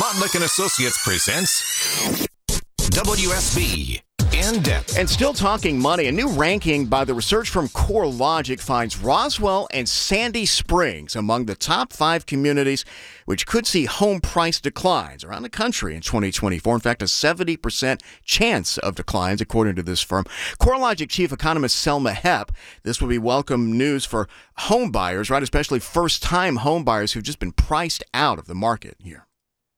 Montlick and Associates presents WSB In Depth. And still talking money, a new ranking by the research from CoreLogic finds Roswell and Sandy Springs among the top 5 communities which could see home price declines around the country in 2024. In fact, a 70% chance of declines, according to this firm. CoreLogic chief economist Selma Hepp, this will be welcome news for home buyers, right? Especially first-time home buyers who've just been priced out of the market here.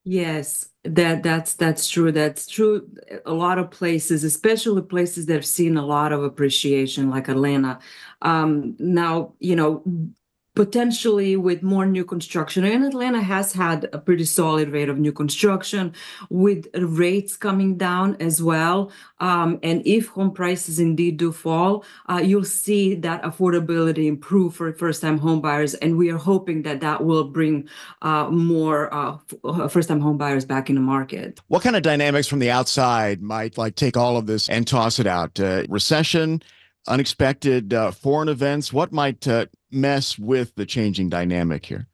Yes, that's true. That's true. A lot of places, especially places that have seen a lot of appreciation, like Atlanta. Now, you know, potentially with more new construction, and Atlanta has had a pretty solid rate of new construction, with rates coming down as well. And if home prices indeed do fall, you'll see that affordability improve for first-time home buyers. And we are hoping that that will bring more first-time home buyers back in the market. What kind of dynamics from the outside might take all of this and toss it out? Recession, unexpected foreign events, what might mess with the changing dynamic here?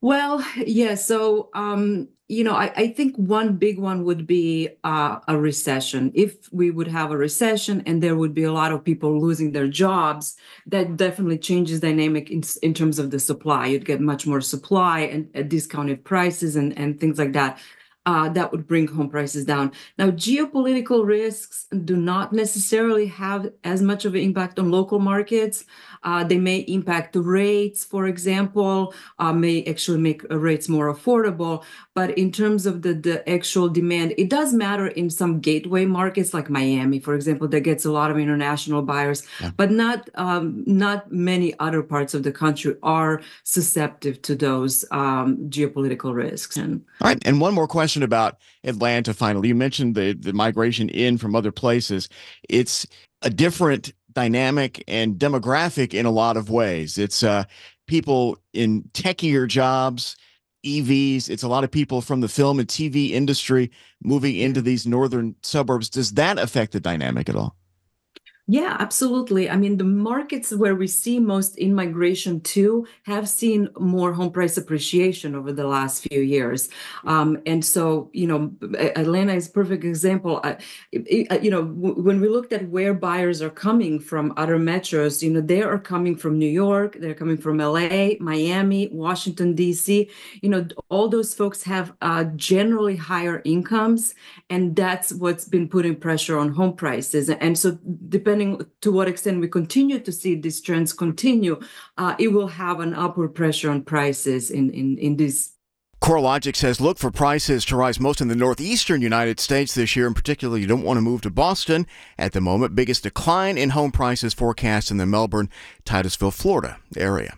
Well, yeah, so, you know, I think one big one would be a recession. If we would have a recession and there would be a lot of people losing their jobs, that definitely changes dynamic in terms of the supply. You'd get much more supply and at discounted prices and things like that. That would bring home prices down. Now, geopolitical risks do not necessarily have as much of an impact on local markets. They may impact the rates, for example, may actually make rates more affordable. But in terms of the actual demand, it does matter in some gateway markets like Miami, for example, that gets a lot of international buyers, but not many other parts of the country are susceptible to those geopolitical risks. All right, and one more question about Atlanta, finally. You mentioned the migration in from other places. It's a different dynamic and demographic in a lot of ways. It's people in techier jobs, EVs. It's a lot of people from the film and TV industry moving into these northern suburbs. Does that affect the dynamic at all? Yeah, absolutely. I mean, the markets where we see most in-migration too have seen more home price appreciation over the last few years. And so, you know, Atlanta is a perfect example. You know, when we looked at where buyers are coming from other metros, you know, they are coming from New York, they're coming from LA, Miami, Washington, D.C. You know, all those folks have generally higher incomes, and that's what's been putting pressure on home prices. And so depending to what extent we continue to see these trends continue, it will have an upward pressure on prices in this. CoreLogic says look for prices to rise most in the northeastern United States this year. In particular, you don't want to move to Boston at the moment. Biggest decline in home prices forecast in the Melbourne, Titusville, Florida area.